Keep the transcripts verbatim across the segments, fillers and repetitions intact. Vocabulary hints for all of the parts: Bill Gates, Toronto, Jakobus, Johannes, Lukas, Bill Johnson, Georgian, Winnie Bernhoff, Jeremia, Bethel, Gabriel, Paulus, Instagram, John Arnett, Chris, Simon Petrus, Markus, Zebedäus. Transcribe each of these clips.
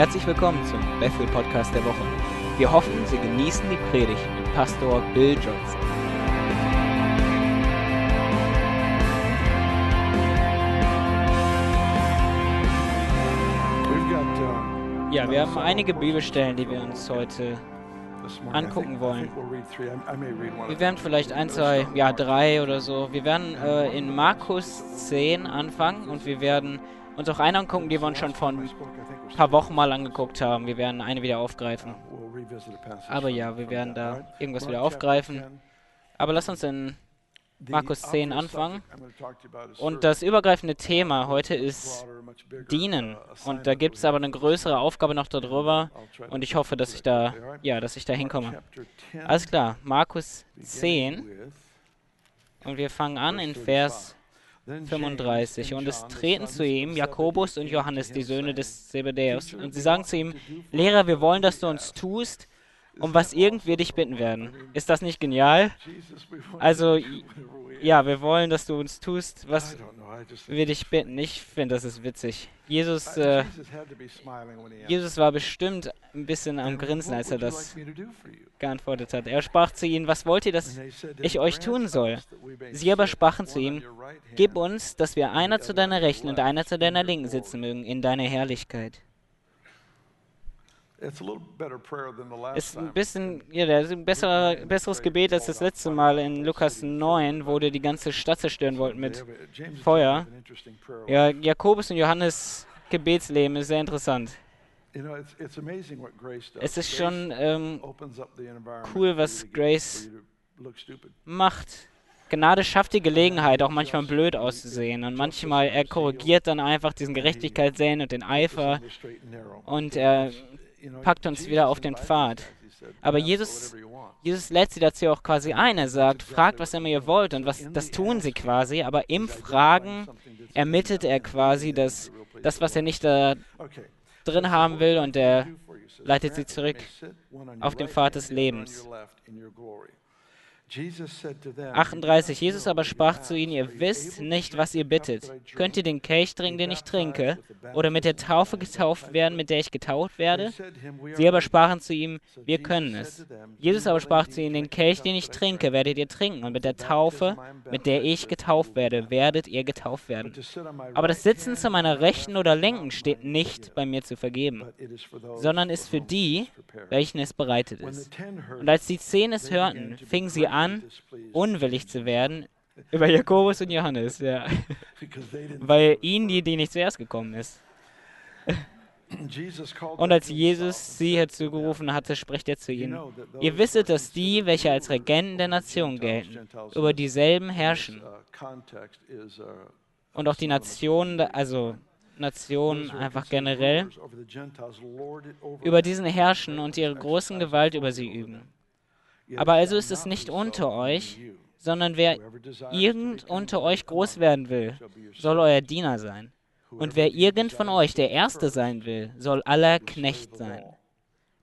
Herzlich willkommen zum Bethel Podcast der Woche. Wir hoffen, Sie genießen die Predigt mit Pastor Bill Johnson. Ja, wir haben einige Bibelstellen, die wir uns heute angucken wollen. Wir werden vielleicht ein, zwei, ja, drei oder so. Wir werden äh, in Markus zehn anfangen und wir werden uns auch eine angucken, die wir uns schon vor ein paar Wochen mal angeguckt haben. Wir werden eine wieder aufgreifen. Aber ja, wir werden da irgendwas wieder aufgreifen. Aber lass uns in Markus zehn anfangen. Und das übergreifende Thema heute ist Dienen. Und da gibt es aber eine größere Aufgabe noch darüber. Und ich hoffe, dass ich da, ja, dass ich da hinkomme. Alles klar, Markus zehn. Und wir fangen an in Vers fünfunddreißig. Und es treten zu ihm Jakobus und Johannes, die Söhne des Zebedäus. Und sie sagen zu ihm: Lehrer, wir wollen, dass du uns tust, um was irgend wir dich bitten werden. Ist das nicht genial? Also, ja, wir wollen, dass du uns tust, was wir dich bitten. Ich finde, das ist witzig. Jesus, äh, Jesus war bestimmt ein bisschen am Grinsen, als er das geantwortet hat. Er sprach zu ihnen: Was wollt ihr, dass ich euch tun soll? Sie aber sprachen zu ihm: Gib uns, dass wir einer zu deiner Rechten und einer zu deiner Linken sitzen mögen in deiner Herrlichkeit. Ist ein bisschen, ja, das ist ein besser, besseres Gebet als das letzte Mal in Lukas neun, wo die die ganze Stadt zerstören wollten mit Feuer. Ja, Jakobus und Johannes Gebetsleben ist sehr interessant. Es ist schon ähm, cool, was Grace macht. Gnade schafft die Gelegenheit, auch manchmal blöd auszusehen. Und manchmal, er korrigiert dann einfach diesen Gerechtigkeitssinn und den Eifer. Und er packt uns wieder auf den Pfad. Aber Jesus, Jesus lädt sie dazu auch quasi ein. Er sagt: Fragt, was immer ihr wollt, und was, das tun sie quasi. Aber im Fragen ermittelt er quasi das, das, was er nicht da drin haben will, und er leitet sie zurück auf den Pfad des Lebens. achtunddreißig. Jesus aber sprach zu ihnen: Ihr wisst nicht, was ihr bittet. Könnt ihr den Kelch trinken, den ich trinke, oder mit der Taufe getauft werden, mit der ich getauft werde? Sie aber sprachen zu ihm: Wir können es. Jesus aber sprach zu ihnen: Den Kelch, den ich trinke, werdet ihr trinken, und mit der Taufe, mit der ich getauft werde, werdet ihr getauft werden. Aber das Sitzen zu meiner Rechten oder Linken steht nicht bei mir zu vergeben, sondern ist für die, welchen es bereitet ist. Und als die Zehn es hörten, fingen sie an, An, unwillig zu werden über Jakobus und Johannes, ja. Weil ihnen die Idee nicht zuerst gekommen ist. Und als Jesus sie herzugerufen hatte, spricht er zu ihnen: Ihr wisset, dass die, welche als Regenten der Nation gelten, über dieselben herrschen. Und auch die Nationen, also Nationen einfach generell, über diesen herrschen und ihre großen Gewalt über sie üben. Aber also ist es nicht unter euch, sondern wer irgend unter euch groß werden will, soll euer Diener sein. Und wer irgend von euch der Erste sein will, soll aller Knecht sein.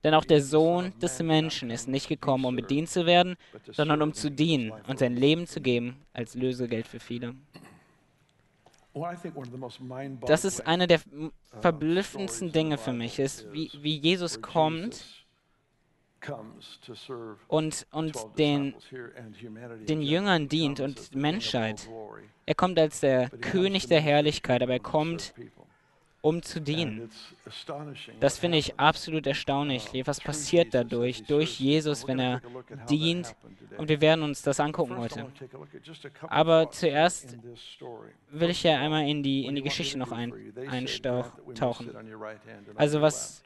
Denn auch der Sohn des Menschen ist nicht gekommen, um bedient zu werden, sondern um zu dienen und sein Leben zu geben als Lösegeld für viele. Das ist eine der verblüffendsten Dinge für mich, ist, wie, wie Jesus kommt und, und den, den Jüngern dient und Menschheit. Er kommt als der König der Herrlichkeit, aber er kommt, um zu dienen. Das finde ich absolut erstaunlich. Was passiert dadurch, durch Jesus, wenn er dient? Und wir werden uns das angucken heute. Aber zuerst will ich ja einmal in die, in die Geschichte noch ein, einstauchen. Also was...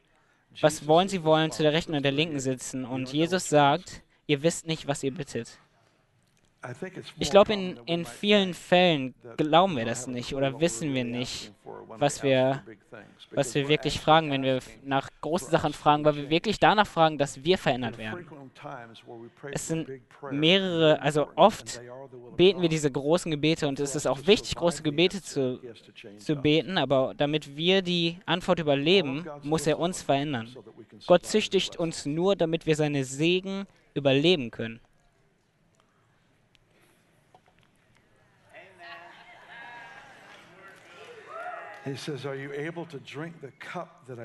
Was wollen sie wollen, zu der Rechten und der Linken sitzen? Und Jesus sagt: Ihr wisst nicht, was ihr bittet. Ich glaube, in, in vielen Fällen glauben wir das nicht oder wissen wir nicht, was wir, was wir wirklich fragen, wenn wir nach großen Sachen fragen, weil wir wirklich danach fragen, dass wir verändert werden. Es sind mehrere, also oft beten wir diese großen Gebete, und es ist auch wichtig, große Gebete zu, zu beten, aber damit wir die Antwort überleben, muss er uns verändern. Gott züchtigt uns nur, damit wir seine Segen überleben können.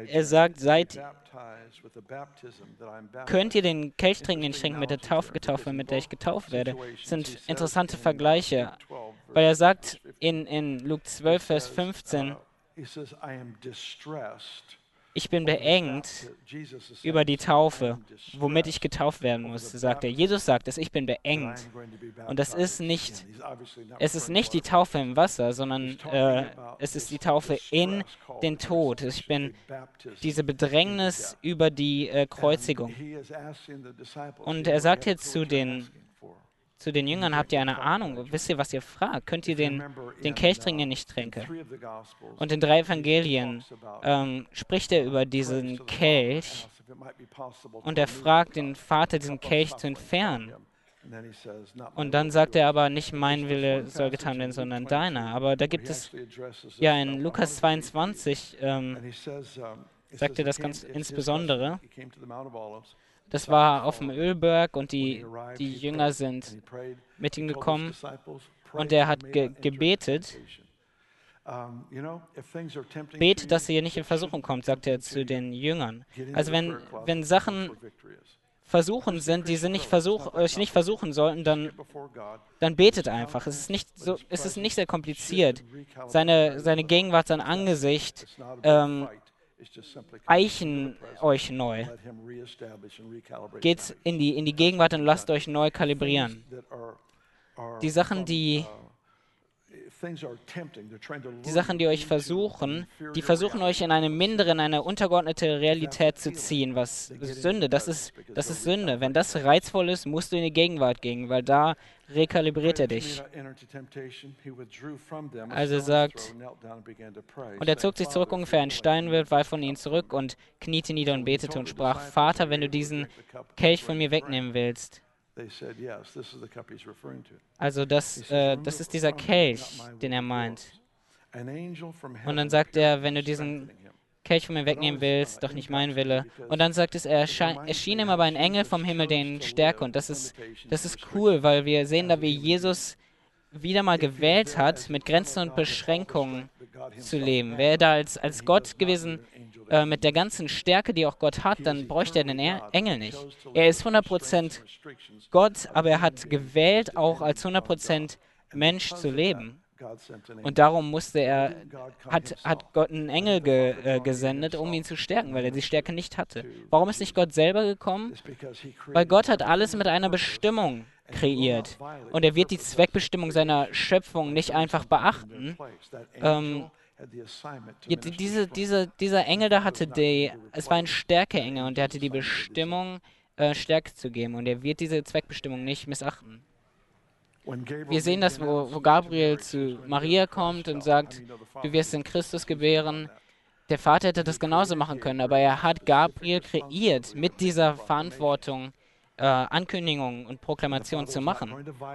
Er sagt, seid, könnt ihr den Kelch trinken, den ich trinke, mit der Taufe getauft, mit der ich getauft werde? Das sind interessante Vergleiche, weil er sagt in, in Lukas zwölf, Vers fünfzehn, ich bin beengt über die Taufe, womit ich getauft werden muss, sagt er. Jesus sagt es, ich bin beengt. Und das ist nicht, es ist nicht die Taufe im Wasser, sondern äh, es ist die Taufe in den Tod. Ich bin diese Bedrängnis über die äh, Kreuzigung. Und er sagt jetzt zu den Zu den Jüngern, habt ihr eine Ahnung? Wisst ihr, was ihr fragt? Könnt ihr den, den Kelch trinken, den ich trinke? Und in drei Evangelien ähm, spricht er über diesen Kelch und er fragt den Vater, diesen Kelch zu entfernen. Und dann sagt er aber, nicht mein Wille soll getan werden, sondern deiner. Aber da gibt es, ja, in Lukas zweiundzwanzig ähm, sagt er das ganz insbesondere. Das war auf dem Ölberg und die, die Jünger sind mit ihm gekommen und er hat ge gebetet. Betet, dass ihr nicht in Versuchung kommt, sagt er zu den Jüngern. Also wenn, wenn Sachen versuchen sind, die sie nicht versuch, euch nicht versuchen sollten, dann, dann betet einfach. Es ist nicht, so, es ist nicht sehr kompliziert. Seine, seine Gegenwart, sein Angesicht, ähm, eichen euch neu. Geht in die, in die Gegenwart und lasst euch neu kalibrieren. Die Sachen, die, die Sachen, die euch versuchen, die versuchen euch in eine mindere, in eine untergeordnete Realität zu ziehen, was Sünde, das ist, das ist Sünde. Wenn das reizvoll ist, musst du in die Gegenwart gehen, weil da rekalibriert er dich. Also sagt, und er zog sich zurück, ungefähr ein Steinwurf weit von ihnen zurück und kniete nieder und betete und sprach, Vater, wenn du diesen Kelch von mir wegnehmen willst. Also das, äh, das ist dieser Kelch, den er meint. Und dann sagt er, wenn du diesen Kelch von mir wegnehmen willst, doch nicht mein Wille. Und dann sagt es, er erschien ihm aber ein Engel vom Himmel, der ihn stärke. Und das ist, das ist cool, weil wir sehen, da wie Jesus wieder mal gewählt hat, mit Grenzen und Beschränkungen zu leben. Wäre er da als, als Gott gewesen, äh, mit der ganzen Stärke, die auch Gott hat, dann bräuchte er den Engel nicht. Er ist hundert Prozent Gott, aber er hat gewählt, auch als hundert Prozent Mensch zu leben. Und darum musste er, hat, hat Gott einen Engel ge, äh, gesendet, um ihn zu stärken, weil er die Stärke nicht hatte. Warum ist nicht Gott selber gekommen? Weil Gott hat alles mit einer Bestimmung kreiert. Und er wird die Zweckbestimmung seiner Schöpfung nicht einfach beachten. Ähm, diese, diese, dieser Engel da hatte die, es war ein Stärke-Engel und er hatte die Bestimmung, äh, Stärke zu geben. Und er wird diese Zweckbestimmung nicht missachten. Wir sehen das, wo, wo Gabriel zu Maria kommt und sagt, du wirst den Christus gebären. Der Vater hätte das genauso machen können, aber er hat Gabriel kreiert, mit dieser Verantwortung äh, Ankündigungen und Proklamationen zu machen.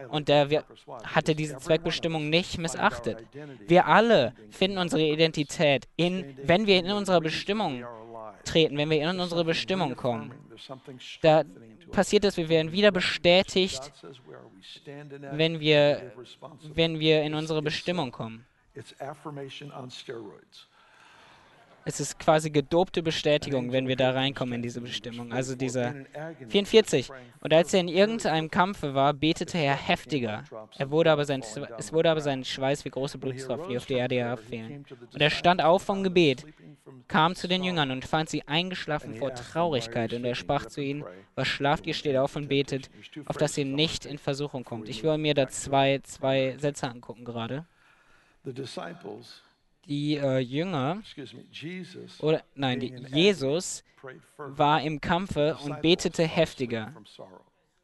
Und der wir, hatte diese Zweckbestimmung nicht missachtet. Wir alle finden unsere Identität, in, wenn wir in unsere Bestimmung treten, wenn wir in unsere Bestimmung kommen. Da passiert es, wir werden wieder bestätigt, wenn wir, wenn wir in unsere Bestimmung kommen. Es ist quasi gedopte Bestätigung, wenn wir da reinkommen in diese Bestimmung. Also dieser vierundvierzig. Und als er in irgendeinem Kampfe war, betete er heftiger. Er wurde aber sein, es wurde aber sein Schweiß wie große Blutstropfen, die auf die Erde herabfielen. Und er stand auf vom Gebet, kam zu den Jüngern und fand sie eingeschlafen vor Traurigkeit. Und er sprach zu ihnen, was schlaft ihr, steht auf und betet, auf dass ihr nicht in Versuchung kommt. Ich will mir da zwei, zwei Sätze angucken gerade. Die äh, Jünger, oder nein, die, Jesus war im Kampfe und betete heftiger.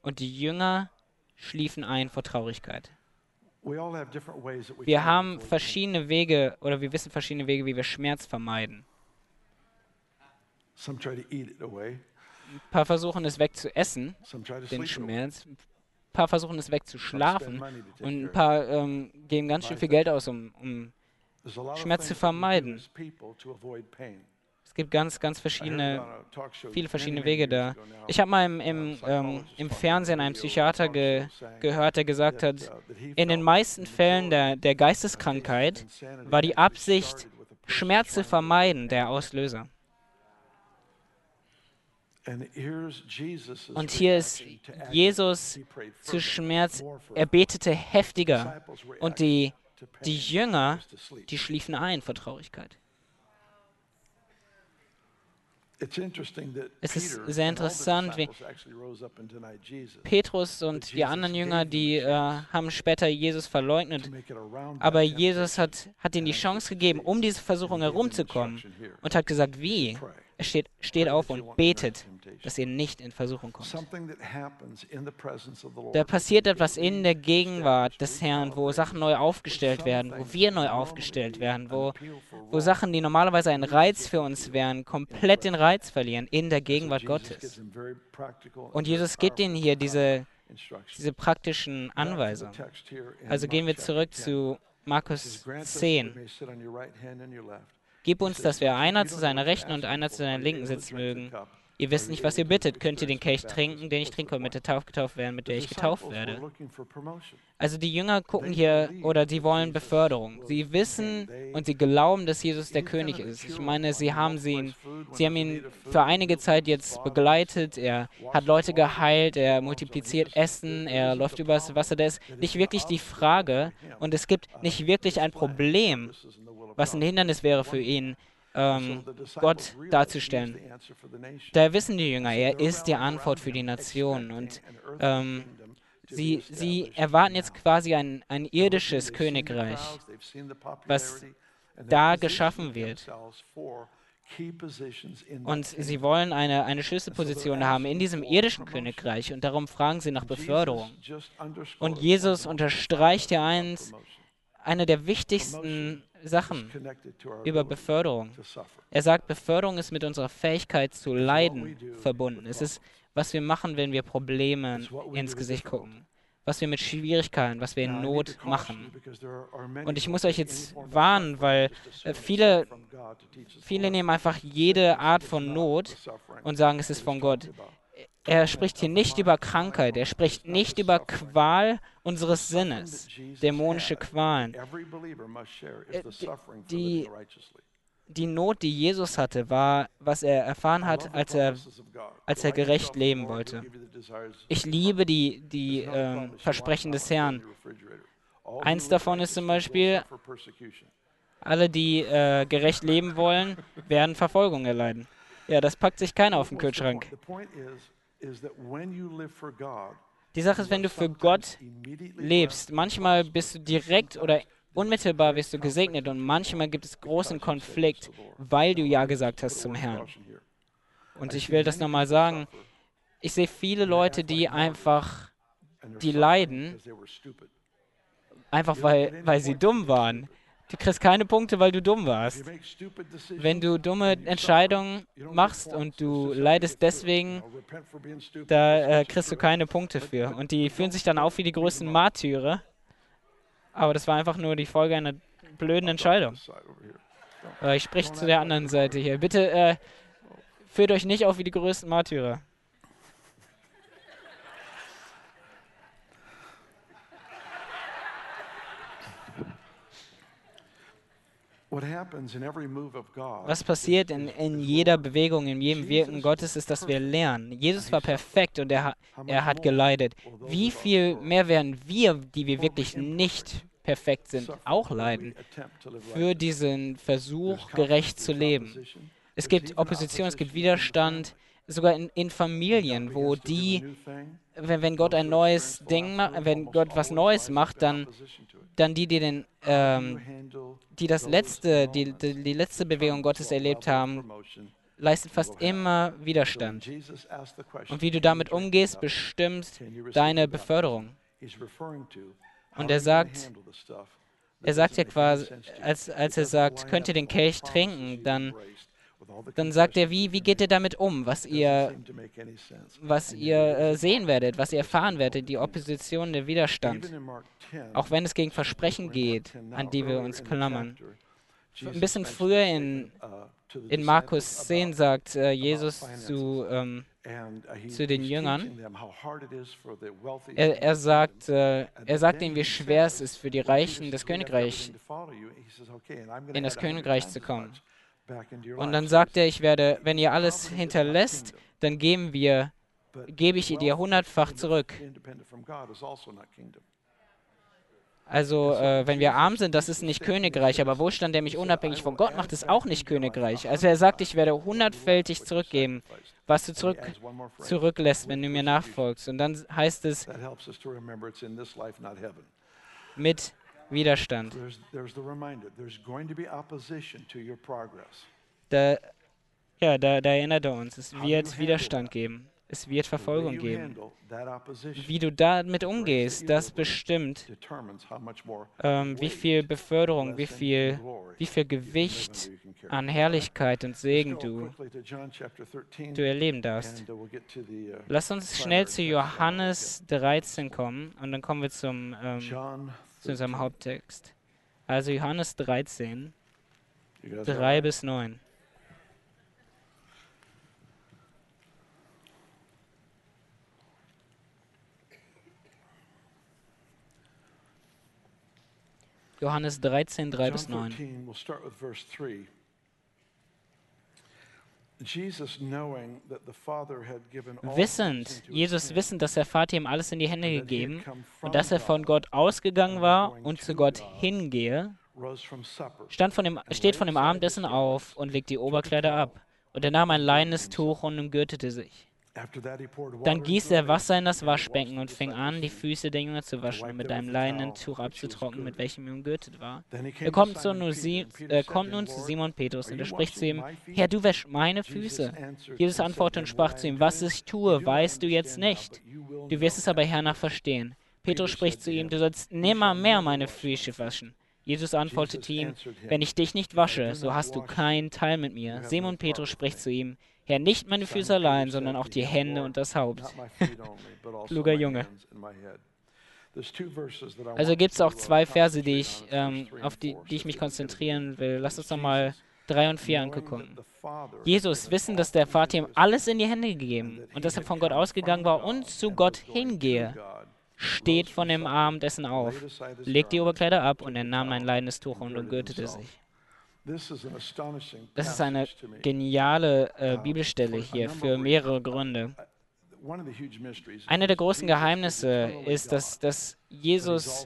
Und die Jünger schliefen ein vor Traurigkeit. Wir haben verschiedene Wege, oder wir wissen verschiedene Wege, wie wir Schmerz vermeiden. Ein paar versuchen es wegzuessen, den Schmerz. Ein paar versuchen es wegzuschlafen. Und ein paar ähm, geben ganz schön viel Geld aus, um, um Schmerz zu vermeiden. Es gibt ganz, ganz verschiedene, viele verschiedene Wege da. Ich habe mal im, im, ähm, im Fernsehen einen Psychiater ge gehört, der gesagt hat, in den meisten Fällen der, der Geisteskrankheit war die Absicht, Schmerz zu vermeiden, der Auslöser. Und hier ist Jesus zu Schmerz, er betete heftiger und die, die Jünger, die schliefen ein vor Traurigkeit. Es ist sehr interessant, wie Petrus und die anderen Jünger, die äh, haben später Jesus verleugnet, aber Jesus hat, hat ihnen die Chance gegeben, um diese Versuchung herumzukommen und hat gesagt, wie? Er steht, steht auf und betet, dass ihr nicht in Versuchung kommt. Da passiert etwas in der Gegenwart des Herrn, wo Sachen neu aufgestellt werden, wo wir neu aufgestellt werden, wo, wo Sachen, die normalerweise ein Reiz für uns wären, komplett den Reiz verlieren in der Gegenwart Gottes. Und Jesus gibt ihnen hier diese, diese praktischen Anweisungen. Also gehen wir zurück zu Markus zehn. Gib uns, dass wir einer zu seiner Rechten und einer zu seiner Linken sitzen mögen. Ihr wisst nicht, was ihr bittet. Könnt ihr den Kelch trinken, den ich trinke, und mit der Taufe getauft werden, mit der ich getauft werde? Also die Jünger gucken hier, oder die wollen Beförderung. Sie wissen und sie glauben, dass Jesus der König ist. Ich meine, sie haben, sie, sie haben ihn für einige Zeit jetzt begleitet. Er hat Leute geheilt, er multipliziert Essen, er läuft übers Wasser. Da ist nicht wirklich die Frage und es gibt nicht wirklich ein Problem, was ein Hindernis wäre für ihn, ähm, Gott darzustellen. Da wissen die Jünger, er ist die Antwort für die Nation. Und ähm, sie, sie erwarten jetzt quasi ein, ein irdisches Königreich, was da geschaffen wird. Und sie wollen eine, eine Schlüsselposition haben in diesem irdischen Königreich. Und darum fragen sie nach Beförderung. Und Jesus unterstreicht hier eins, eine der wichtigsten Sachen über Beförderung. Er sagt, Beförderung ist mit unserer Fähigkeit zu leiden verbunden. Es ist, was wir machen, wenn wir Probleme ins Gesicht gucken, was wir mit Schwierigkeiten, was wir in Not machen. Und ich muss euch jetzt warnen, weil viele, viele nehmen einfach jede Art von Not und sagen, es ist von Gott. Er spricht hier nicht über Krankheit, er spricht nicht über Qual unseres Sinnes, dämonische Qualen. Die, die Not, die Jesus hatte, war, was er erfahren hat, als er, als er gerecht leben wollte. Ich liebe die, die äh, Versprechen des Herrn. Eins davon ist zum Beispiel, alle, die äh, gerecht leben wollen, werden Verfolgung erleiden. Ja, das packt sich keiner auf den Kühlschrank. Die Sache ist, wenn du für Gott lebst, manchmal bist du direkt oder unmittelbar wirst du gesegnet und manchmal gibt es großen Konflikt, weil du Ja gesagt hast zum Herrn. Und ich will das nochmal sagen, ich sehe viele Leute, die einfach, die leiden, einfach weil, weil sie dumm waren. Du kriegst keine Punkte, weil du dumm warst. Wenn du dumme Entscheidungen machst und du leidest deswegen, da äh, kriegst du keine Punkte für. Und die fühlen sich dann auf wie die größten Martyrer. Aber das war einfach nur die Folge einer blöden Entscheidung. Äh, ich spreche zu der anderen Seite hier. Bitte äh, führt euch nicht auf wie die größten Martyrer. Was passiert in, in jeder Bewegung, in jedem Wirken Gottes, ist, dass wir lernen. Jesus war perfekt und er, er hat geleidet. Wie viel mehr werden wir, die wir wirklich nicht perfekt sind, auch leiden, für diesen Versuch, gerecht zu leben? Es gibt Opposition, es gibt Widerstand, sogar in, in Familien, wo die, wenn, wenn Gott ein neues Ding macht, wenn Gott was Neues macht, dann dann die, die, den, ähm, die das letzte, die, die letzte Bewegung Gottes erlebt haben, leisten fast immer Widerstand. Und wie du damit umgehst, bestimmt deine Beförderung. Und er sagt, er sagt ja quasi, als, als er sagt, könnt ihr den Kelch trinken, dann, dann sagt er, wie, wie geht ihr damit um, was ihr, was ihr äh, sehen werdet, was ihr erfahren werdet, die Opposition, der Widerstand. Auch wenn es gegen Versprechen geht, an die wir uns klammern. Ein bisschen früher in, in Markus zehn sagt äh, Jesus zu ähm, zu den Jüngern. Er, er, sagt, äh, er sagt ihnen, wie schwer es ist für die Reichen, das Königreich, in das Königreich zu kommen. Und dann sagt er, ich werde, wenn ihr alles hinterlässt, dann geben wir, gebe ich dir hundertfach zurück. Also, äh, wenn wir arm sind, das ist nicht Königreich, aber Wohlstand, der mich unabhängig von Gott macht, ist auch nicht Königreich. Also er sagt, ich werde hundertfältig zurückgeben, was du zurück, zurücklässt, wenn du mir nachfolgst. Und dann heißt es, mit Widerstand. Da, ja, da, da erinnert er uns, es wird Widerstand geben. Es wird Verfolgung geben. Wie du damit umgehst, das bestimmt, ähm, wie viel Beförderung, wie viel, wie viel Gewicht an Herrlichkeit und Segen du, du erleben darfst. Lass uns schnell zu Johannes dreizehn kommen und dann kommen wir zum, ähm, zu unserem Haupttext. Also Johannes dreizehn, drei bis neun. Johannes dreizehn, drei bis neun. Wissend, Jesus wissend, dass der Vater ihm alles in die Hände gegeben und dass er von Gott ausgegangen war und zu Gott hingehe, stand von dem, steht von dem Abendessen auf und legt die Oberkleider ab. Und er nahm ein leines Tuch und umgürtete sich. Dann gieß er Wasser in das Waschbecken und fing an, die Füße der Jünger zu waschen und mit einem leinen Tuch abzutrocknen, mit welchem er umgürtet war. Er kommt, so nun, äh, kommt nun zu Simon Petrus und er spricht zu ihm, Herr, du wäschst meine Füße. Jesus antwortete und sprach zu ihm, was ich tue, weißt du jetzt nicht. Du wirst es aber hernach verstehen. Petrus spricht zu ihm, du sollst nimmermehr meine Füße waschen. Jesus antwortete ihm, wenn ich dich nicht wasche, so hast du keinen Teil mit mir. Simon Petrus spricht zu ihm, Herr, nicht meine Füße allein, sondern auch die Hände und das Haupt. Kluger Junge. Also gibt es auch zwei Verse, die ich, ähm, auf die, die ich mich konzentrieren will. Lass uns nochmal drei und vier angucken. Jesus, wissen, dass der Vater ihm alles in die Hände gegeben und dass er von Gott ausgegangen war und zu Gott hingehe, steht von dem Abendessen auf, legt die Oberkleider ab und er nahm ein leinenes Tuch und umgürtete sich. Das ist eine geniale äh, Bibelstelle hier für mehrere Gründe. Einer der großen Geheimnisse ist, dass, dass Jesus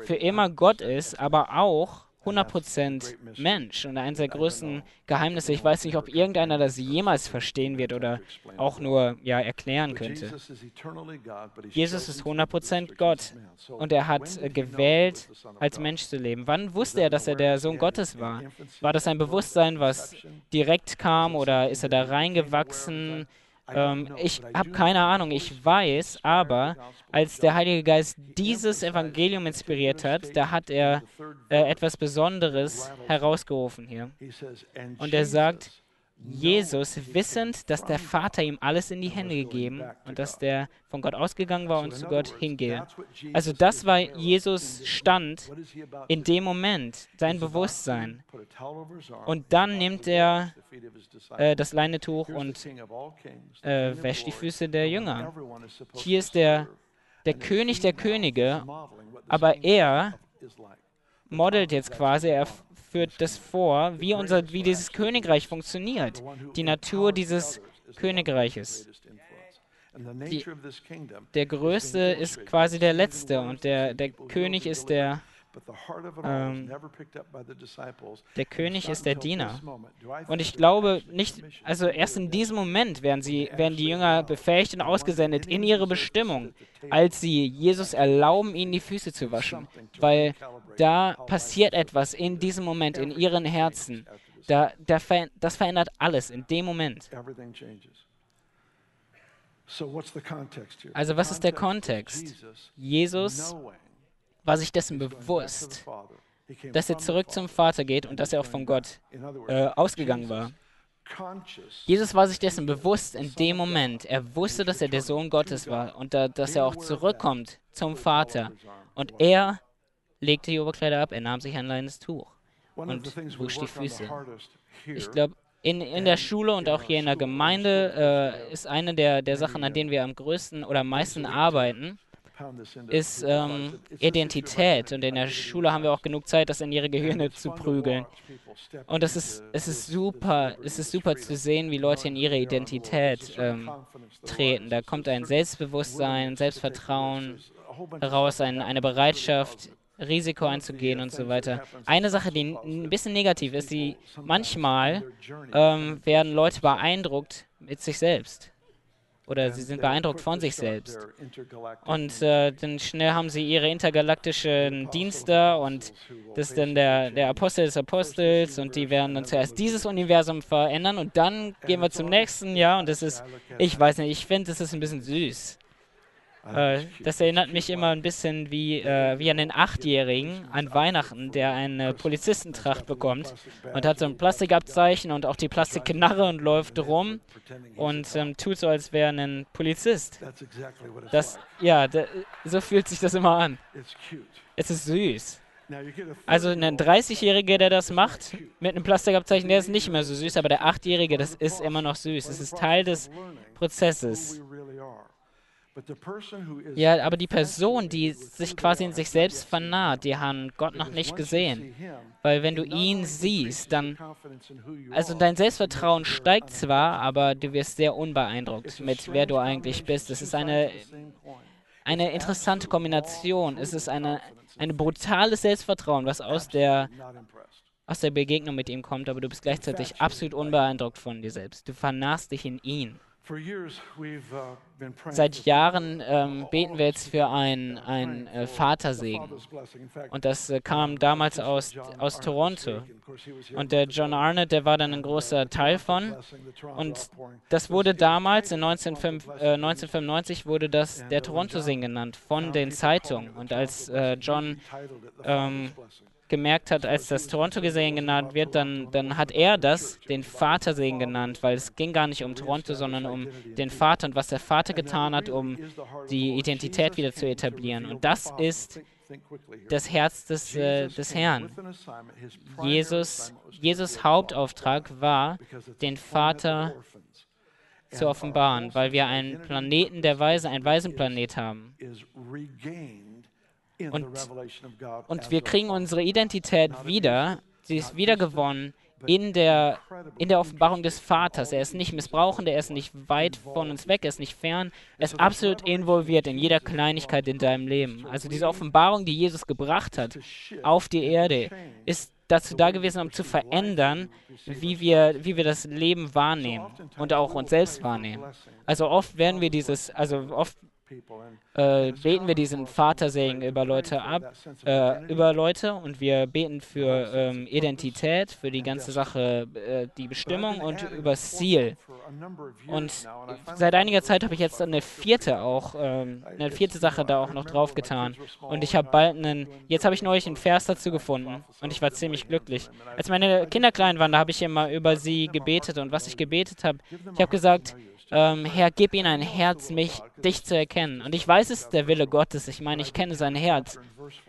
für immer Gott ist, aber auch hundert Prozent Mensch. Und eines der größten Geheimnisse, ich weiß nicht, ob irgendeiner das jemals verstehen wird oder auch nur ja, erklären könnte. Jesus ist hundert Prozent Gott und er hat gewählt, als Mensch zu leben. Wann wusste er, dass er der Sohn Gottes war? War das ein Bewusstsein, was direkt kam oder ist er da reingewachsen? Ähm, ich habe keine Ahnung, ich weiß, aber als der Heilige Geist dieses Evangelium inspiriert hat, da hat er äh, etwas Besonderes herausgerufen hier. Und er sagt, Jesus, wissend, dass der Vater ihm alles in die Hände gegeben und dass der von Gott ausgegangen war und zu Gott hingehe. Also das war Jesus Stand in dem Moment, sein Bewusstsein. Und dann nimmt er äh, das Leinetuch und äh, wäscht die Füße der Jünger. Hier ist der, der König der Könige, aber er modelt jetzt quasi, er führt das vor, wie, unser, wie dieses Königreich funktioniert, die Natur dieses Königreiches. Die, der Größte ist quasi der Letzte und der, der König ist der, ähm, der König ist der Diener. Und ich glaube, nicht, also erst in diesem Moment werden, sie, werden die Jünger befähigt und ausgesendet in ihre Bestimmung, als sie Jesus erlauben, ihnen die Füße zu waschen, weil da passiert etwas in diesem Moment, in ihren Herzen. Da, da ver- das verändert alles in dem Moment. Also was ist der Kontext? Jesus war sich dessen bewusst, dass er zurück zum Vater geht und dass er auch von Gott äh, ausgegangen war. Jesus war sich dessen bewusst in dem Moment. Er wusste, dass er der Sohn Gottes war und da, dass er auch zurückkommt zum Vater. Und er legte die Oberkleider ab, er nahm sich ein leines Tuch und wusch die Füße. Ich glaube, In, in der Schule und auch hier in der Gemeinde äh, ist eine der, der Sachen, an denen wir am größten oder am meisten arbeiten, ist ähm, Identität. Und in der Schule haben wir auch genug Zeit, das in ihre Gehirne zu prügeln. Und das ist, es, ist super, es ist super zu sehen, wie Leute in ihre Identität ähm, treten. Da kommt ein Selbstbewusstsein, Selbstvertrauen heraus, ein, eine Bereitschaft, Risiko einzugehen und so weiter. Eine Sache, die ein bisschen negativ ist, die manchmal ähm, werden Leute beeindruckt mit sich selbst. Oder sie sind beeindruckt von sich selbst. Und äh, dann schnell haben sie ihre intergalaktischen Dienste und das ist dann der, der Apostel des Apostels und die werden dann zuerst dieses Universum verändern und dann gehen wir zum nächsten Jahr und das ist, ich weiß nicht, ich finde, das ist ein bisschen süß. Äh, das erinnert mich immer ein bisschen wie, äh, wie an den Achtjährigen an Weihnachten, der eine Polizistentracht bekommt und hat so ein Plastikabzeichen und auch die Plastikknarre und läuft rum und ähm, tut so, als wäre er ein Polizist. Das, ja, da, so fühlt sich das immer an. Es ist süß. Also ein dreißigjähriger, der das macht, mit einem Plastikabzeichen, der ist nicht mehr so süß, aber der Achtjährige, das ist immer noch süß. Es ist Teil des Prozesses. Ja, aber die Person, die sich quasi in sich selbst vernarrt, die haben Gott noch nicht gesehen. Weil wenn du ihn siehst, dann... Also dein Selbstvertrauen steigt zwar, aber du wirst sehr unbeeindruckt mit, wer du eigentlich bist. Es ist eine, eine interessante Kombination. Es ist eine, ein brutales Selbstvertrauen, was aus der, aus der Begegnung mit ihm kommt, aber du bist gleichzeitig absolut unbeeindruckt von dir selbst. Du vernarrst dich in ihn. Seit Jahren ähm, beten wir jetzt für einen, einen äh, Vatersegen. Und das äh, kam damals aus, aus Toronto. Und der John Arnett, der war dann ein großer Teil von. Und das wurde damals, in neunzehnhundertfünfundneunzig wurde das der Toronto-Segen genannt, von den Zeitungen. Und als äh, John ähm, gemerkt hat, als das Toronto-Segen genannt wird, dann, dann hat er das den Vatersegen genannt, weil es ging gar nicht um Toronto, sondern um den Vater und was der Vater getan hat, um die Identität wieder zu etablieren. Und das ist das Herz des, äh, des Herrn. Jesus, Jesus' Hauptauftrag war, den Vater zu offenbaren, weil wir einen Planeten der Weisen, einen Waisenplanet haben. Und, und wir kriegen unsere Identität wieder, sie ist wiedergewonnen in der, in der Offenbarung des Vaters. Er ist nicht missbrauchend, er ist nicht weit von uns weg, er ist nicht fern, er ist absolut involviert in jeder Kleinigkeit in deinem Leben. Also diese Offenbarung, die Jesus gebracht hat auf die Erde, ist dazu da gewesen, um zu verändern, wie wir, wie wir das Leben wahrnehmen und auch uns selbst wahrnehmen. Also oft werden wir dieses, also oft Äh, beten wir diesen Vatersegen über Leute ab, äh, über Leute und wir beten für ähm, Identität, für die ganze Sache, äh, die Bestimmung und über das Ziel. Und seit einiger Zeit habe ich jetzt eine vierte auch, ähm, eine vierte Sache da auch noch drauf getan. Und ich habe bald einen, jetzt habe ich neulich einen Vers dazu gefunden und ich war ziemlich glücklich. Als meine Kinder klein waren, da habe ich immer über sie gebetet und was ich gebetet habe, ich habe gesagt, Ähm, Herr, gib ihnen ein Herz, mich, dich zu erkennen. Und ich weiß, es ist der Wille Gottes. Ich meine, ich kenne sein Herz.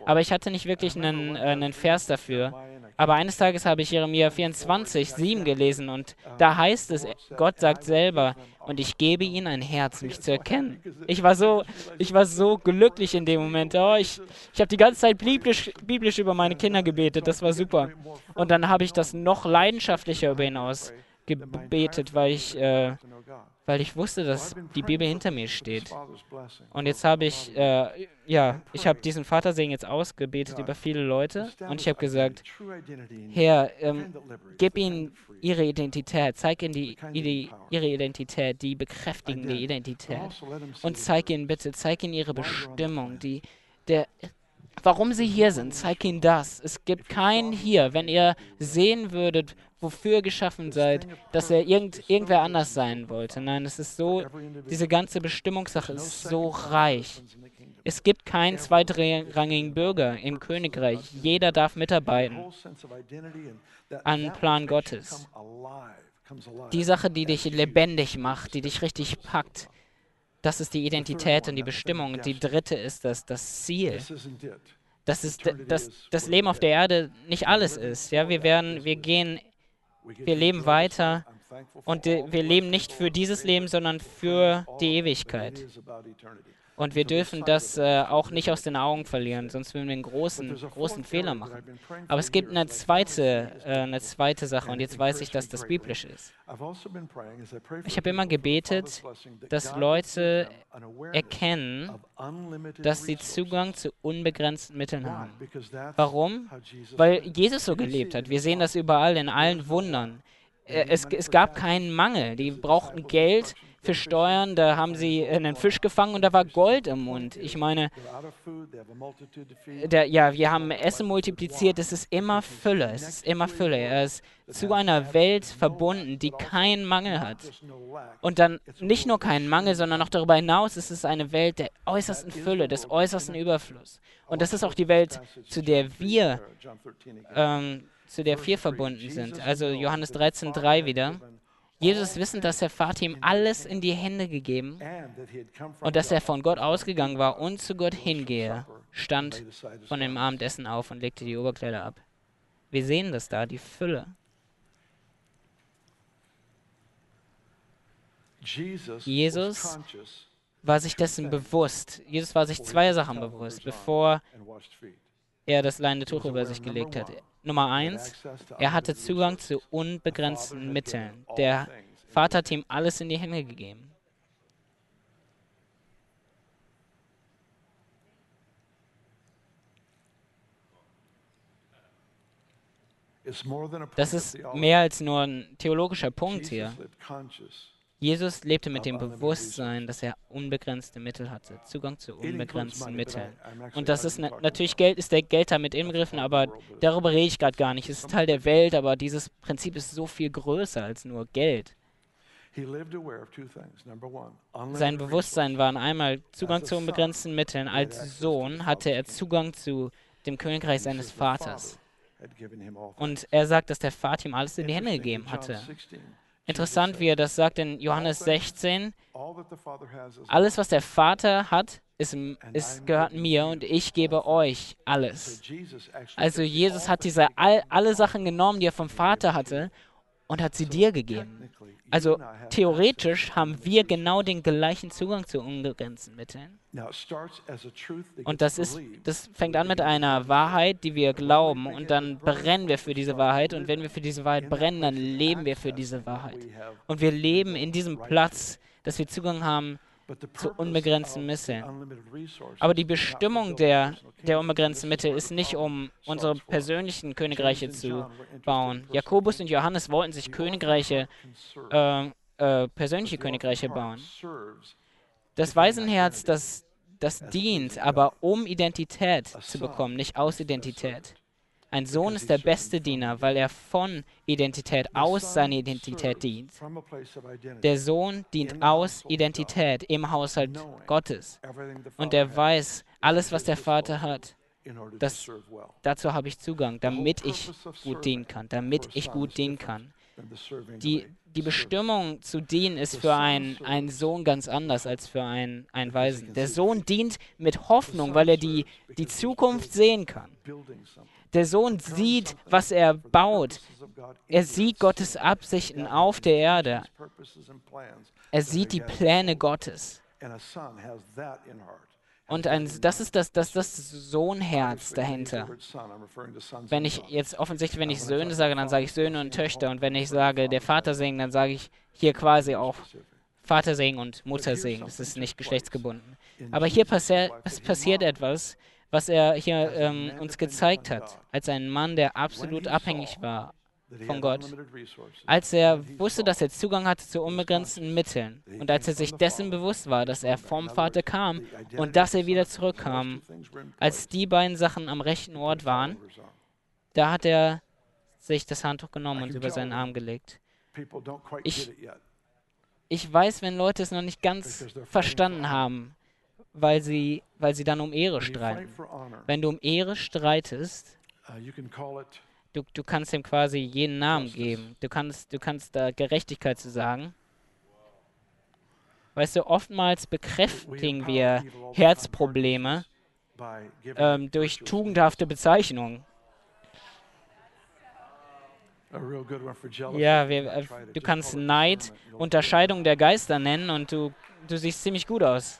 Aber ich hatte nicht wirklich einen, äh, einen Vers dafür. Aber eines Tages habe ich Jeremia vierundzwanzig, sieben gelesen und da heißt es, Gott sagt selber, und ich gebe ihnen ein Herz, mich zu erkennen. Ich war so, ich war so glücklich in dem Moment. Oh, ich ich habe die ganze Zeit biblisch, biblisch über meine Kinder gebetet. Das war super. Und dann habe ich das noch leidenschaftlicher über hinaus gebetet, weil ich... Äh, weil ich wusste, dass die Bibel hinter mir steht. Und jetzt habe ich, äh, ja, ich habe diesen Vatersegen jetzt ausgebetet über viele Leute und ich habe gesagt, Herr, ähm, gib ihnen ihre Identität, zeig ihnen die, die, ihre Identität, die bekräftigende Identität und zeig ihnen bitte, zeig ihnen ihre Bestimmung, die, der, warum sie hier sind, zeig ihnen das. Es gibt keinen hier, wenn ihr sehen würdet, wofür ihr geschaffen seid, dass er irgend, irgendwer anders sein wollte. Nein, es ist so, diese ganze Bestimmungssache ist so reich. Es gibt keinen zweitrangigen Bürger im Königreich. Jeder darf mitarbeiten an Plan Gottes. Die Sache, die dich lebendig macht, die dich richtig packt, das ist die Identität und die Bestimmung. Und die dritte ist das, das Ziel. Dass das, das Leben auf der Erde nicht alles ist. Ja, wir werden, wir gehen Wir leben weiter und wir leben nicht für dieses Leben, sondern für die Ewigkeit. Und wir dürfen das äh, auch nicht aus den Augen verlieren, sonst würden wir einen großen, großen Fehler machen. Aber es gibt eine zweite, äh, eine zweite Sache, und jetzt weiß ich, dass das biblisch ist. Ich habe immer gebetet, dass Leute erkennen, dass sie Zugang zu unbegrenzten Mitteln haben. Warum? Weil Jesus so gelebt hat. Wir sehen das überall, in allen Wundern. Es, es gab keinen Mangel. Die brauchten Geld für Steuern, da haben sie einen Fisch gefangen und da war Gold im Mund. Ich meine, der, ja, wir haben Essen multipliziert, es ist immer Fülle, es ist immer Fülle. Er ist zu einer Welt verbunden, die keinen Mangel hat. Und dann nicht nur keinen Mangel, sondern noch darüber hinaus ist es eine Welt der äußersten Fülle, des äußersten Überflusses. Und das ist auch die Welt, zu der wir, ähm, zu der wir verbunden sind. Also Johannes dreizehn, drei wieder. Jesus wissend, dass der Vater ihm alles in die Hände gegeben und dass er von Gott ausgegangen war und zu Gott hingehe, stand von dem Abendessen auf und legte die Oberkleider ab. Wir sehen das da, die Fülle. Jesus war sich dessen bewusst. Jesus war sich zwei Sachen bewusst, bevor er das leidende Tuch über sich gelegt hat. Nummer eins, er hatte Zugang zu unbegrenzten Mitteln. Der Vater hat ihm alles in die Hände gegeben. Das ist mehr als nur ein theologischer Punkt hier. Jesus lebte mit dem Bewusstsein, dass er unbegrenzte Mittel hatte, Zugang zu unbegrenzten Mitteln. Und das ist na natürlich Geld, ist der Geld damit inbegriffen, aber darüber rede ich gerade gar nicht. Es ist Teil der Welt, aber dieses Prinzip ist so viel größer als nur Geld. Sein Bewusstsein waren einmal Zugang zu unbegrenzten Mitteln. Als Sohn hatte er Zugang zu dem Königreich seines Vaters. Und er sagt, dass der Vater ihm alles in die Hände gegeben hatte. Interessant, wie er das sagt in Johannes sechzehn. Alles, was der Vater hat, ist, ist, gehört mir und ich gebe euch alles. Also Jesus hat diese all, alle Sachen genommen, die er vom Vater hatte, und hat sie dir gegeben. Also theoretisch haben wir genau den gleichen Zugang zu unbegrenzten Mitteln. Und das, ist, das fängt an mit einer Wahrheit, die wir glauben, und dann brennen wir für diese Wahrheit, und wenn wir für diese Wahrheit brennen, dann leben wir für diese Wahrheit. Und wir leben in diesem Platz, dass wir Zugang haben zu unbegrenzten Mitteln. Aber die Bestimmung der, der unbegrenzten Mittel ist nicht, um unsere persönlichen Königreiche zu bauen. Jakobus und Johannes wollten sich Königreiche, äh, äh, persönliche Königreiche bauen. Das Waisenherz, das, das dient, aber um Identität zu bekommen, nicht aus Identität. Ein Sohn ist der beste Diener, weil er von Identität aus seiner Identität dient. Der Sohn dient aus Identität im Haushalt Gottes. Und er weiß, alles, was der Vater hat, das, dazu habe ich Zugang, damit ich gut dienen kann, damit ich gut dienen kann. Die, die Bestimmung zu dienen ist für einen, einen Sohn ganz anders als für einen, einen Waisen. Der Sohn dient mit Hoffnung, weil er die, die Zukunft sehen kann. Der Sohn sieht, was er baut. Er sieht Gottes Absichten auf der Erde. Er sieht die Pläne Gottes. Und ein, das ist das, das, das Sohnherz dahinter. Wenn ich jetzt offensichtlich, wenn ich Söhne sage, dann sage ich Söhne und Töchter. Und wenn ich sage, der Vater Segen, dann sage ich hier quasi auch Vater Segen und Mutter Segen. Das ist nicht geschlechtsgebunden. Aber hier passi- passiert etwas, was er hier ähm, uns gezeigt hat, als ein Mann, der absolut abhängig war von Gott. Als er wusste, dass er Zugang hatte zu unbegrenzten Mitteln und als er sich dessen bewusst war, dass er vom Vater kam und dass er wieder zurückkam, als die beiden Sachen am rechten Ort waren, da hat er sich das Handtuch genommen und über seinen Arm gelegt. Ich, ich weiß, wenn Leute es noch nicht ganz verstanden haben, weil sie, weil sie dann um Ehre streiten. Wenn du um Ehre streitest, du, du kannst ihm quasi jeden Namen geben. Du kannst, du kannst da Gerechtigkeit zu sagen. Weißt du, oftmals bekräftigen wir Herzprobleme ähm, durch tugendhafte Bezeichnungen. Ja, wir, äh, du kannst Neid, Unterscheidung der Geister nennen und du, du siehst ziemlich gut aus.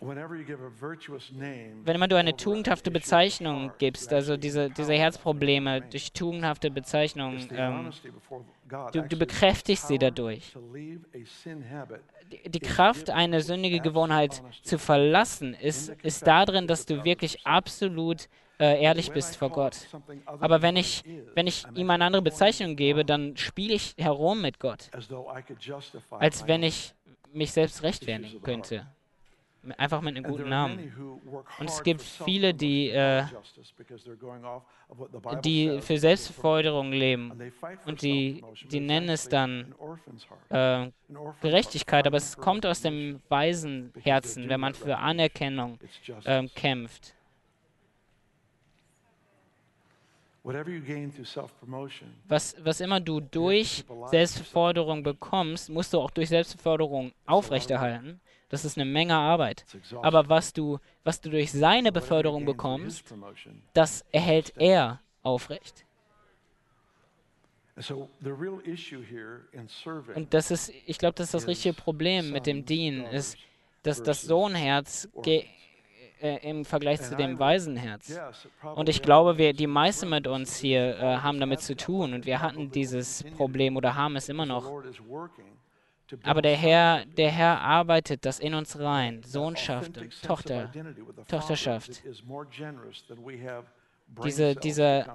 Wenn immer du eine tugendhafte Bezeichnung gibst, also diese, diese Herzprobleme durch tugendhafte Bezeichnungen, ähm, du, du bekräftigst sie dadurch. Die, die Kraft, eine sündige Gewohnheit zu verlassen, ist, ist darin, dass du wirklich absolut äh, ehrlich bist vor Gott. Aber wenn ich, wenn ich ihm eine andere Bezeichnung gebe, dann spiele ich herum mit Gott, als wenn ich mich selbst rechtfertigen könnte. Einfach mit einem guten Namen. Und es gibt viele, die, äh, die für Selbstverfolgerung leben und die, die nennen es dann äh, Gerechtigkeit, aber es kommt aus dem Waisenherzen, wenn man für Anerkennung äh, kämpft. Was, was immer du durch Selbstverforderung bekommst, musst du auch durch Selbstverforderung aufrechterhalten. Das ist eine Menge Arbeit. Aber was du, was du durch seine Beförderung bekommst, das erhält er aufrecht. Und das ist, ich glaube, das ist das richtige Problem mit dem Dienen, ist, dass das Sohnherz ge im Vergleich zu dem Waisenherz. Und ich glaube, wir, die meisten mit uns hier äh, haben damit zu tun und wir hatten dieses Problem oder haben es immer noch. Aber der Herr, der Herr arbeitet das in uns rein, Sohnschaft und Tochter, Tochterschaft. Diese, diese,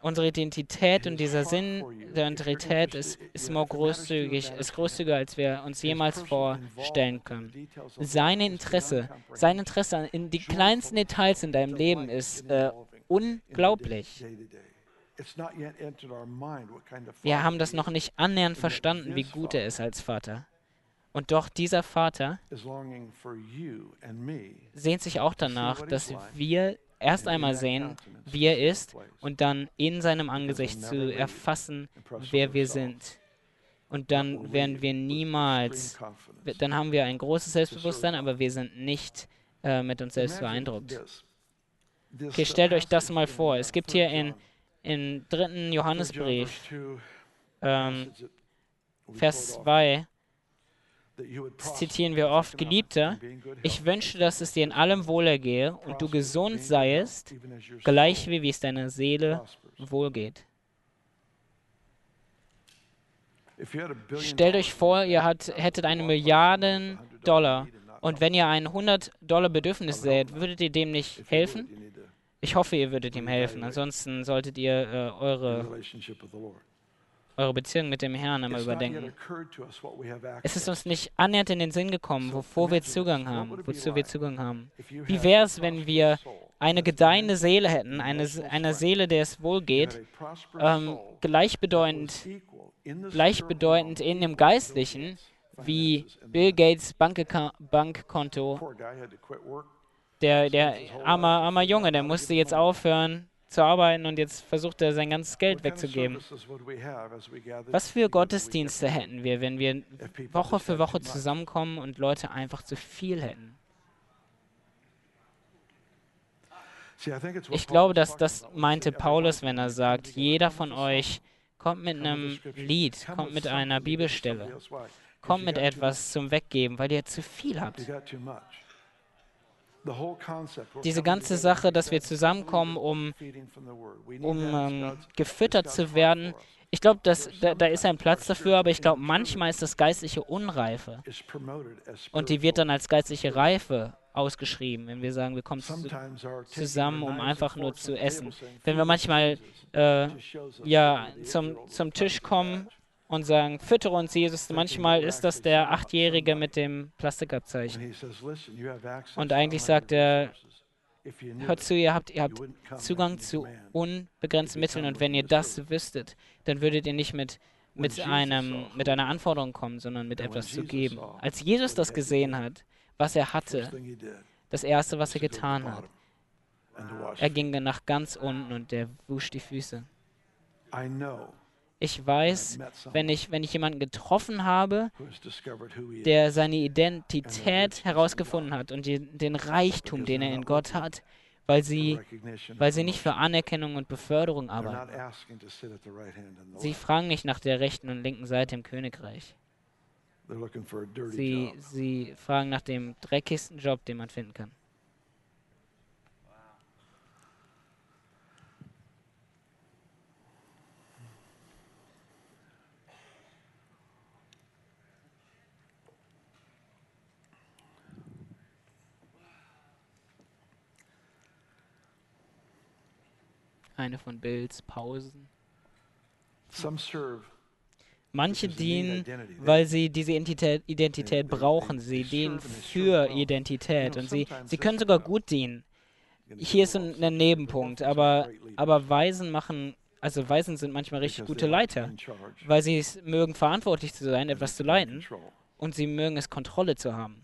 unsere Identität und dieser Sinn der Identität ist, ist more großzügig, ist großzügiger, als wir uns jemals vorstellen können. Sein Interesse, sein Interesse in die kleinsten Details in deinem Leben ist äh, unglaublich. Wir haben das noch nicht annähernd verstanden, wie gut er ist als Vater. Und doch dieser Vater sehnt sich auch danach, dass wir erst einmal sehen, wie er ist und dann in seinem Angesicht zu erfassen, wer wir sind. Und dann werden wir niemals, dann haben wir ein großes Selbstbewusstsein, aber wir sind nicht äh, mit uns selbst beeindruckt. Okay, stellt euch das mal vor. Es gibt hier in, in dritten Johannesbrief, ähm, Vers zwei, das zitieren wir oft, Geliebter, ich wünsche, dass es dir in allem wohlergehe und du gesund seiest, gleich wie es deiner Seele wohlgeht. Stellt euch vor, ihr hat, hättet eine Milliarde Dollar und wenn ihr ein hundert Dollar Bedürfnis seht, würdet ihr dem nicht helfen? Ich hoffe, ihr würdet ihm helfen, ansonsten solltet ihr äh, eure... eure Beziehung mit dem Herrn einmal überdenken. Es ist uns nicht annähernd in den Sinn gekommen, wovor wir Zugang haben, wozu wir Zugang haben. Wie wäre es, wenn wir eine gedeihende Seele hätten, eine, eine Seele, der es wohlgeht, ähm, gleichbedeutend, gleichbedeutend in dem Geistlichen, wie Bill Gates Bankaka- Bankkonto. Der, der arme, arme Junge, der musste jetzt aufhören zu arbeiten und jetzt versucht er, sein ganzes Geld wegzugeben. Was für Gottesdienste hätten wir, wenn wir Woche für Woche zusammenkommen und Leute einfach zu viel hätten? Ich glaube, dass das meinte Paulus, wenn er sagt, jeder von euch kommt mit einem Lied, kommt mit einer Bibelstelle, kommt mit etwas zum Weggeben, weil ihr zu viel habt. Diese ganze Sache, dass wir zusammenkommen, um, um ähm, gefüttert zu werden, ich glaube, da, da ist ein Platz dafür, aber ich glaube, manchmal ist das geistliche Unreife und die wird dann als geistliche Reife ausgeschrieben, wenn wir sagen, wir kommen zu, zusammen, um einfach nur zu essen. Wenn wir manchmal äh, ja, zum, zum Tisch kommen und sagen, füttere uns, Jesus. Manchmal ist das der Achtjährige mit dem Plastikabzeichen. Und eigentlich sagt er, hört zu, ihr habt, ihr habt Zugang zu unbegrenzten Mitteln und wenn ihr das wüsstet, dann würdet ihr nicht mit, mit, einem, mit einer Anforderung kommen, sondern mit etwas zu geben. Als Jesus das gesehen hat, was er hatte, das Erste, was er getan hat, er ging dann nach ganz unten und er wusch die Füße. Ich weiß, wenn ich, wenn ich jemanden getroffen habe, der seine Identität herausgefunden hat und den Reichtum, den er in Gott hat weil sie, weil sie nicht für Anerkennung und Beförderung arbeiten. Sie fragen nicht nach der rechten und linken Seite im Königreich. Sie, sie fragen nach dem dreckigsten Job, den man finden kann. Eine von Bills Pausen. Manche dienen, weil sie diese Identität, Identität brauchen. Sie dienen für Identität und sie, sie können sogar gut dienen. Hier ist ein, ein Nebenpunkt, aber, aber Waisen machen, also Waisen sind manchmal richtig gute Leiter, weil sie es mögen, verantwortlich zu sein, etwas zu leiten, und sie mögen es, Kontrolle zu haben.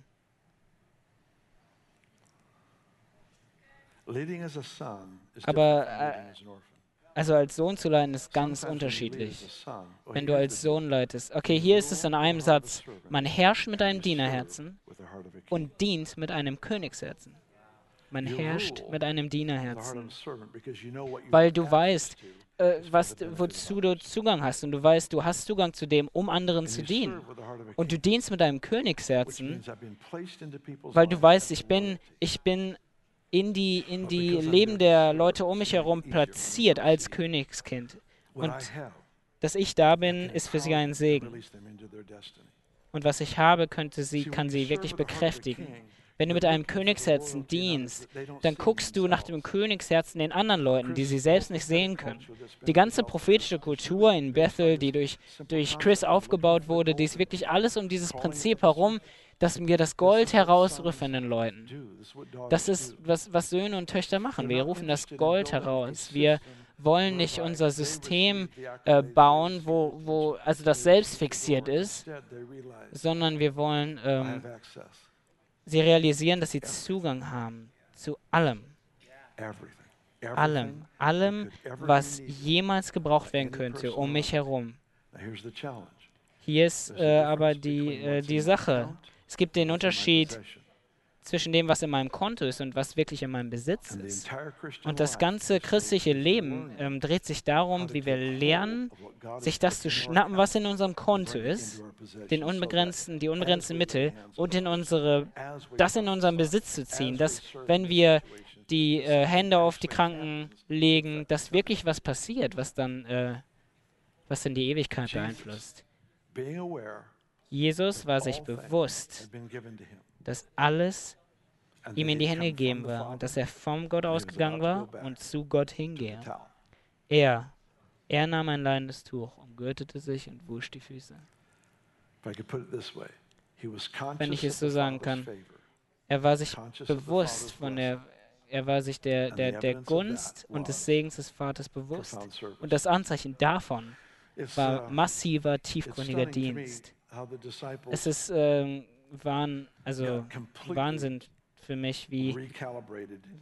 Aber äh, also als Sohn zu leiten ist ganz unterschiedlich. Wenn du als Sohn leitest. Okay, hier ist es in einem Satz. Man herrscht mit einem Dienerherzen und dient mit einem Königsherzen. Man herrscht mit einem Dienerherzen. Weil du weißt, äh, was, wozu du Zugang hast. Und du weißt, du hast Zugang zu dem, um anderen zu dienen. Und du dienst mit einem Königsherzen, weil du weißt, ich bin, ich bin in die, in die Leben der Leute um mich herum platziert als Königskind. Und dass ich da bin, ist für sie ein Segen. Und was ich habe, könnte sie, kann sie wirklich bekräftigen. Wenn du mit einem Königsherzen dienst, dann guckst du nach dem Königsherzen den anderen Leuten, die sie selbst nicht sehen können. Die ganze prophetische Kultur in Bethel, die durch, durch Chris aufgebaut wurde, die ist wirklich alles um dieses Prinzip herum, dass wir das Gold herausrufen den Leuten. Das ist, was, was Söhne und Töchter machen. Wir rufen das Gold heraus. Wir wollen nicht unser System äh, bauen, wo, wo also das selbst fixiert ist, sondern wir wollen, ähm, sie realisieren, dass sie Zugang haben zu allem. Allem. Allem, was jemals gebraucht werden könnte, um mich herum. Hier ist äh, aber die, äh, die Sache. Es gibt den Unterschied zwischen dem, was in meinem Konto ist und was wirklich in meinem Besitz ist. Und das ganze christliche Leben ähm, dreht sich darum, wie wir lernen, sich das zu schnappen, was in unserem Konto ist, den unbegrenzten, die unbegrenzten Mittel, und in unsere, das in unseren Besitz zu ziehen, dass, wenn wir die äh, Hände auf die Kranken legen, dass wirklich was passiert, was dann, äh, was dann die Ewigkeit beeinflusst. Jesus war sich bewusst, dass alles ihm in die Hände gegeben war und dass er vom Gott ausgegangen war und zu Gott hingehe. Er, er nahm ein leidendes Tuch, umgürtete sich und wusch die Füße. Wenn ich es so sagen kann, er war sich bewusst von der, er war sich der, der, der Gunst und des Segens des Vaters bewusst. Und das Anzeichen davon war massiver, tiefgründiger Dienst. Es ist ähm, Wahn, also Wahnsinn für mich, wie,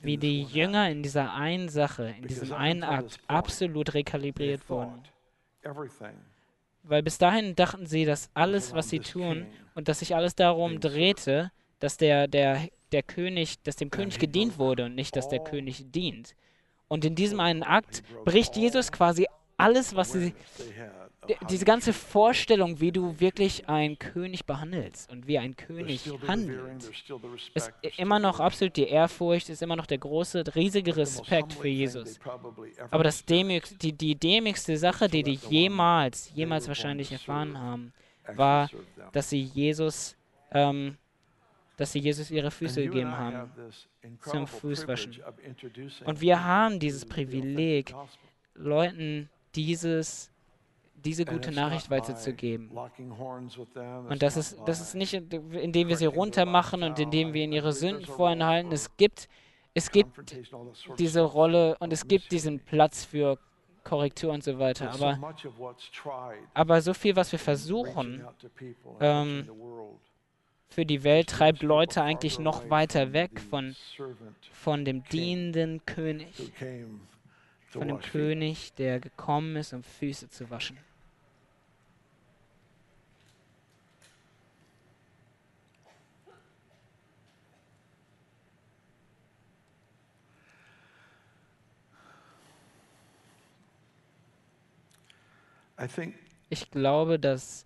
wie die Jünger in dieser einen Sache, in diesem einen Akt absolut rekalibriert wurden. Weil bis dahin dachten sie, dass alles, was sie tun, und dass sich alles darum drehte, dass der, der, der König, dass dem König gedient wurde und nicht, dass der König dient. Und in diesem einen Akt bricht Jesus quasi alles, was sie, diese ganze Vorstellung, wie du wirklich einen König behandelst und wie ein König handelt, ist immer noch absolut die Ehrfurcht, ist immer noch der große, riesige Respekt für Jesus. Aber das demütig, die, die demütigste Sache, die die jemals, jemals wahrscheinlich erfahren haben, war, dass sie Jesus, ähm, dass sie Jesus ihre Füße gegeben haben zum Fußwaschen. Und wir haben dieses Privileg, Leuten dieses, diese gute Nachricht weiterzugeben. Und das ist, das ist nicht, indem wir sie runtermachen und indem wir ihnen ihre Sünden vorenthalten. Es gibt, es gibt diese Rolle und es gibt diesen Platz für Korrektur und so weiter. Aber, aber so viel, was wir versuchen, ähm, für die Welt, treibt Leute eigentlich noch weiter weg von, von dem dienenden König. Von dem König, der gekommen ist, um Füße zu waschen. Ich glaube, dass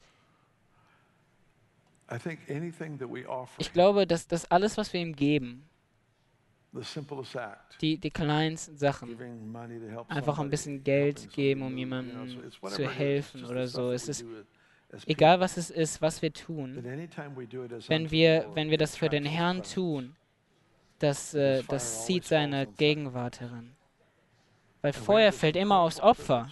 ich glaube, dass das alles, was wir ihm geben, die, die kleinsten Sachen, einfach ein bisschen Geld geben, um jemandem zu helfen oder so. Es ist egal, was es ist, was wir tun, wenn wir, wenn wir das für den Herrn tun, das, äh, das zieht seine Gegenwart heran. Weil Feuer fällt immer aufs Opfer.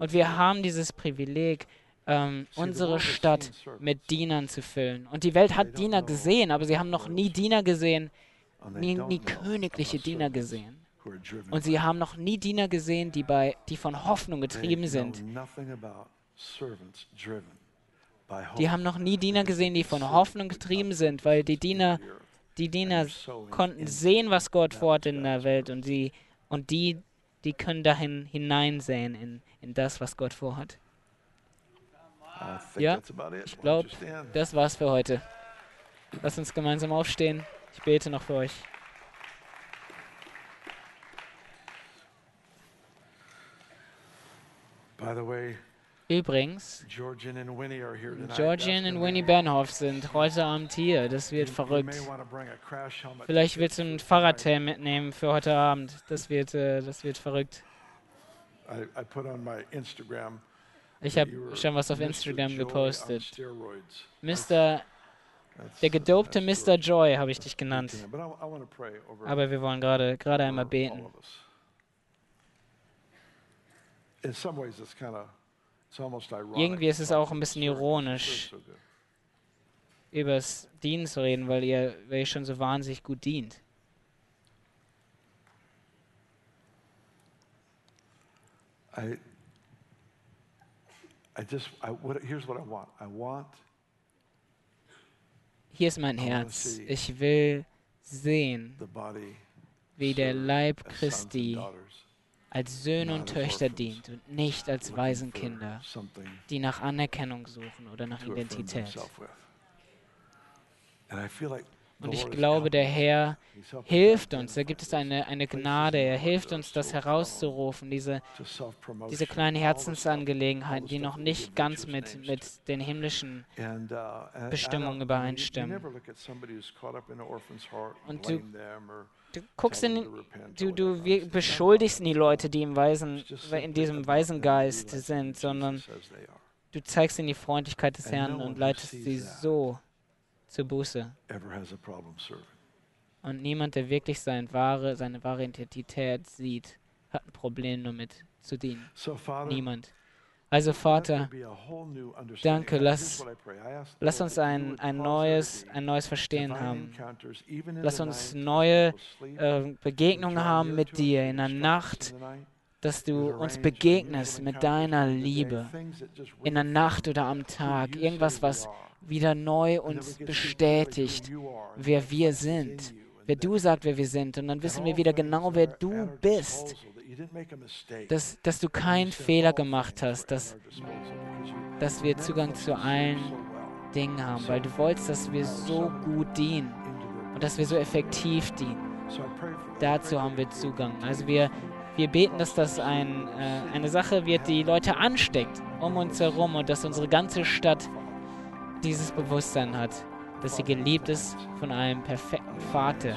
Und wir haben dieses Privileg, ähm, unsere Stadt mit Dienern zu füllen. Und die Welt hat Diener gesehen, aber sie haben noch nie Diener gesehen, nie, nie königliche Diener gesehen. Und sie haben noch nie Diener gesehen, die, bei, die von Hoffnung getrieben sind. Die haben noch nie Diener gesehen, die von Hoffnung getrieben sind, weil die Diener, die Diener konnten sehen, was Gott vorhat in der Welt, und die, und die, die können dahin hineinsehen in, in das, was Gott vorhat. Ja, ich glaube, das war's für heute. Lasst uns gemeinsam aufstehen. Ich bete noch für euch. By the way, übrigens, Georgian und Winnie Bernhoff sind heute Abend hier. Das wird verrückt. Vielleicht willst du einen Fahrradhelm mitnehmen für heute Abend. Das wird, äh, das wird verrückt. Ich habe schon was auf Instagram gepostet. Mister Der gedopte Mister Joy habe ich dich genannt. Aber wir wollen gerade gerade einmal beten. In some ways it's kind of Irgendwie ist es auch ein bisschen ironisch, über das Dienen zu reden, weil ihr, weil ihr schon so wahnsinnig gut dient. Hier ist mein Herz. Ich will sehen, wie der Leib Christi als Söhne und Töchter dient und nicht als Waisenkinder, die nach Anerkennung suchen oder nach Identität. Und ich glaube, der Herr hilft uns, da gibt es eine, eine Gnade, er hilft uns, das herauszurufen, diese, diese kleinen Herzensangelegenheiten, die noch nicht ganz mit, mit den himmlischen Bestimmungen übereinstimmen. Und du, Du guckst in, du, du beschuldigst nie Leute, die im Waisen, in diesem Waisengeist sind, sondern du zeigst ihnen die Freundlichkeit des Herrn und leitest sie so zur Buße. Und niemand, der wirklich seine wahre, seine wahre Identität sieht, hat ein Problem damit zu dienen. Niemand. Also Vater, danke, lass, lass uns ein, ein, neues, ein neues Verstehen haben. Lass uns neue äh, Begegnungen haben mit dir in der Nacht, dass du uns begegnest mit deiner Liebe. In der Nacht oder am Tag. Irgendwas, was wieder neu uns bestätigt, wer wir sind. Wer du sagst, wer wir sind. Und dann wissen wir wieder genau, wer du bist. Dass, dass du keinen Fehler gemacht hast, dass, dass wir Zugang zu allen Dingen haben, weil du wolltest, dass wir so gut dienen und dass wir so effektiv dienen. Dazu haben wir Zugang. Also wir, wir beten, dass das ein, äh, eine Sache wird, die Leute ansteckt um uns herum und dass unsere ganze Stadt dieses Bewusstsein hat, dass sie geliebt ist von einem perfekten Vater.